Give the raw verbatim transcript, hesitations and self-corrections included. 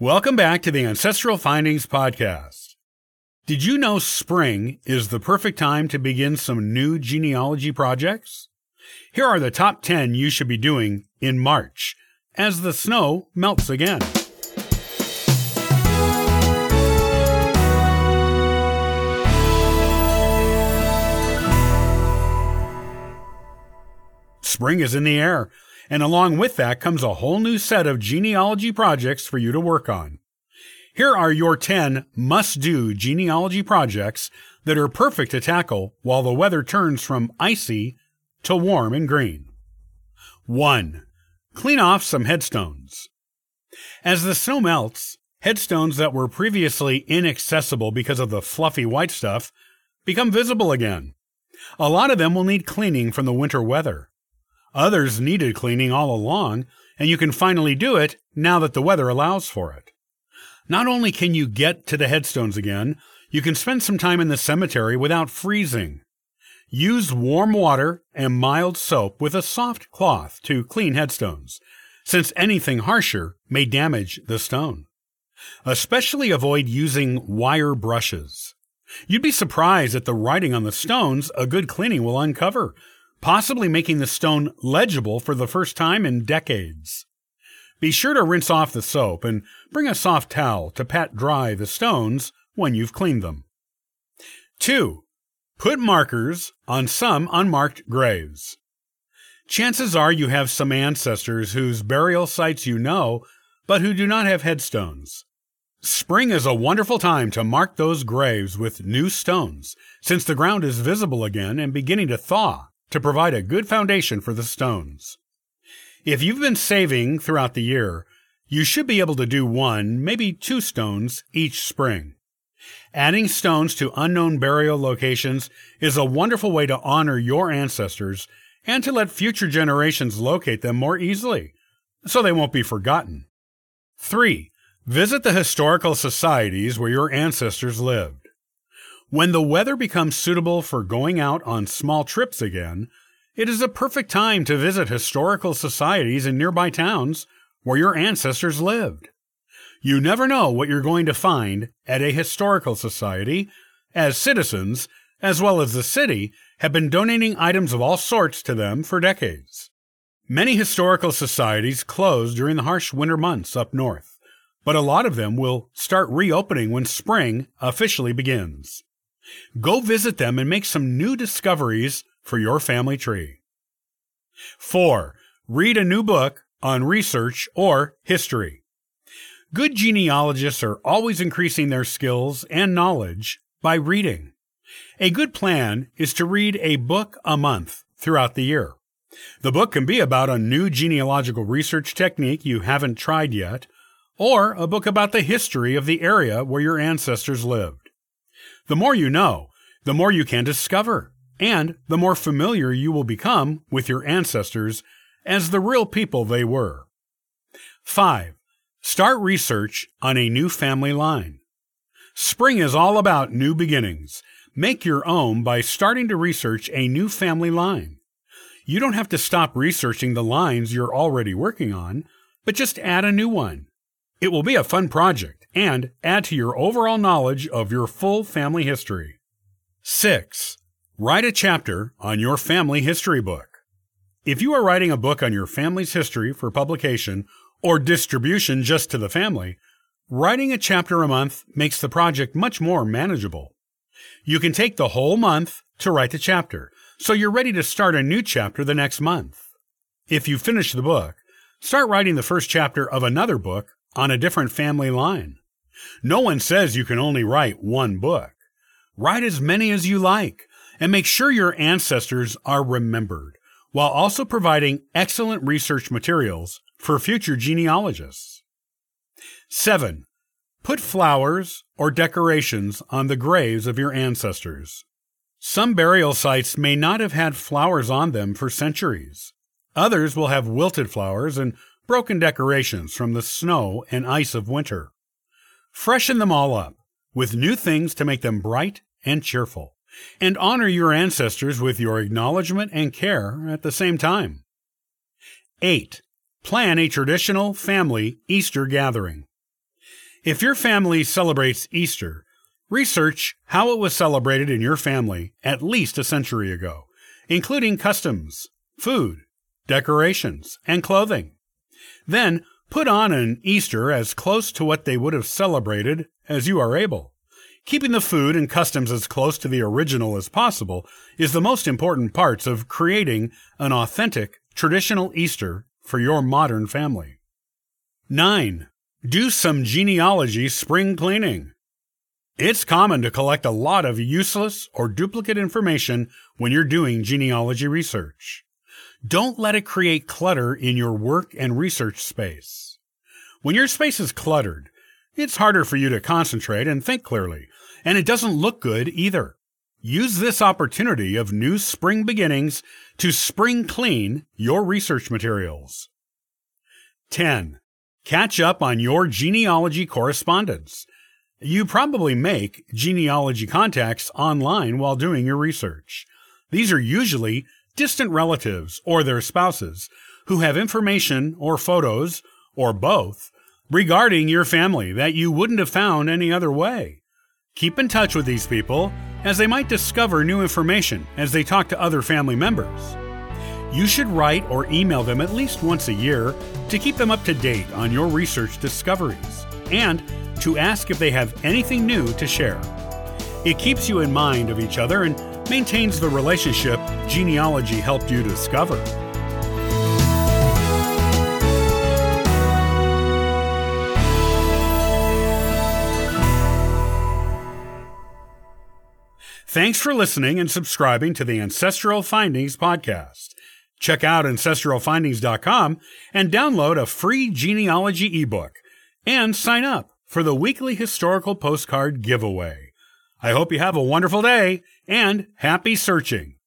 Welcome back to the Ancestral Findings Podcast. Did you know spring is the perfect time to begin some new genealogy projects? Here are the top ten you should be doing in March as the snow melts again. Spring is in the air, and along with that comes a whole new set of genealogy projects for you to work on. Here are your ten must-do genealogy projects that are perfect to tackle while the weather turns from icy to warm and green. one. Clean off some headstones. As the snow melts, headstones that were previously inaccessible because of the fluffy white stuff become visible again. A lot of them will need cleaning from the winter weather. Others needed cleaning all along, and you can finally do it now that the weather allows for it. Not only can you get to the headstones again, you can spend some time in the cemetery without freezing. Use warm water and mild soap with a soft cloth to clean headstones, since anything harsher may damage the stone. Especially avoid using wire brushes. You'd be surprised at the writing on the stones a good cleaning will uncover, possibly making the stone legible for the first time in decades. Be sure to rinse off the soap and bring a soft towel to pat dry the stones when you've cleaned them. two. Put markers on some unmarked graves. Chances are you have some ancestors whose burial sites you know, but who do not have headstones. Spring is a wonderful time to mark those graves with new stones, since the ground is visible again and beginning to thaw, to provide a good foundation for the stones. If you've been saving throughout the year, you should be able to do one, maybe two stones each spring. Adding stones to unknown burial locations is a wonderful way to honor your ancestors and to let future generations locate them more easily, so they won't be forgotten. three. Visit the historical societies where your ancestors lived. When the weather becomes suitable for going out on small trips again, it is a perfect time to visit historical societies in nearby towns where your ancestors lived. You never know what you're going to find at a historical society, as citizens, as well as the city, have been donating items of all sorts to them for decades. Many historical societies close during the harsh winter months up north, but a lot of them will start reopening when spring officially begins. Go visit them and make some new discoveries for your family tree. four. Read a new book on research or history. Good genealogists are always increasing their skills and knowledge by reading. A good plan is to read a book a month throughout the year. The book can be about a new genealogical research technique you haven't tried yet, or a book about the history of the area where your ancestors lived. The more you know, the more you can discover, and the more familiar you will become with your ancestors as the real people they were. five. Start research on a new family line. Spring is all about new beginnings. Make your own by starting to research a new family line. You don't have to stop researching the lines you're already working on, but just add a new one. It will be a fun project and add to your overall knowledge of your full family history. six. Write a chapter on your family history book. If you are writing a book on your family's history for publication or distribution just to the family, writing a chapter a month makes the project much more manageable. You can take the whole month to write the chapter, so you're ready to start a new chapter the next month. If you finish the book, start writing the first chapter of another book on a different family line. No one says you can only write one book. Write as many as you like, and make sure your ancestors are remembered, while also providing excellent research materials for future genealogists. seven. Put flowers or decorations on the graves of your ancestors. Some burial sites may not have had flowers on them for centuries. Others will have wilted flowers and broken decorations from the snow and ice of winter. Freshen them all up with new things to make them bright and cheerful, and honor your ancestors with your acknowledgement and care at the same time. eight. Plan a traditional family Easter gathering. If your family celebrates Easter, research how it was celebrated in your family at least a century ago, including customs, food, decorations, and clothing. Then put on an Easter as close to what they would have celebrated as you are able. Keeping the food and customs as close to the original as possible is the most important parts of creating an authentic, traditional Easter for your modern family. nine. Do some genealogy spring cleaning. It's common to collect a lot of useless or duplicate information when you're doing genealogy research. Don't let it create clutter in your work and research space. When your space is cluttered, it's harder for you to concentrate and think clearly, and it doesn't look good either. Use this opportunity of new spring beginnings to spring clean your research materials. ten. Catch up on your genealogy correspondence. You probably make genealogy contacts online while doing your research. These are usually distant relatives or their spouses who have information or photos or both regarding your family that you wouldn't have found any other way. Keep in touch with these people as they might discover new information as they talk to other family members. You should write or email them at least once a year to keep them up to date on your research discoveries and to ask if they have anything new to share. It keeps you in mind of each other and maintains the relationship genealogy helped you discover. Thanks for listening and subscribing to the Ancestral Findings Podcast. Check out ancestral findings dot com and download a free genealogy ebook and sign up for the weekly historical postcard giveaway. I hope you have a wonderful day, and happy searching!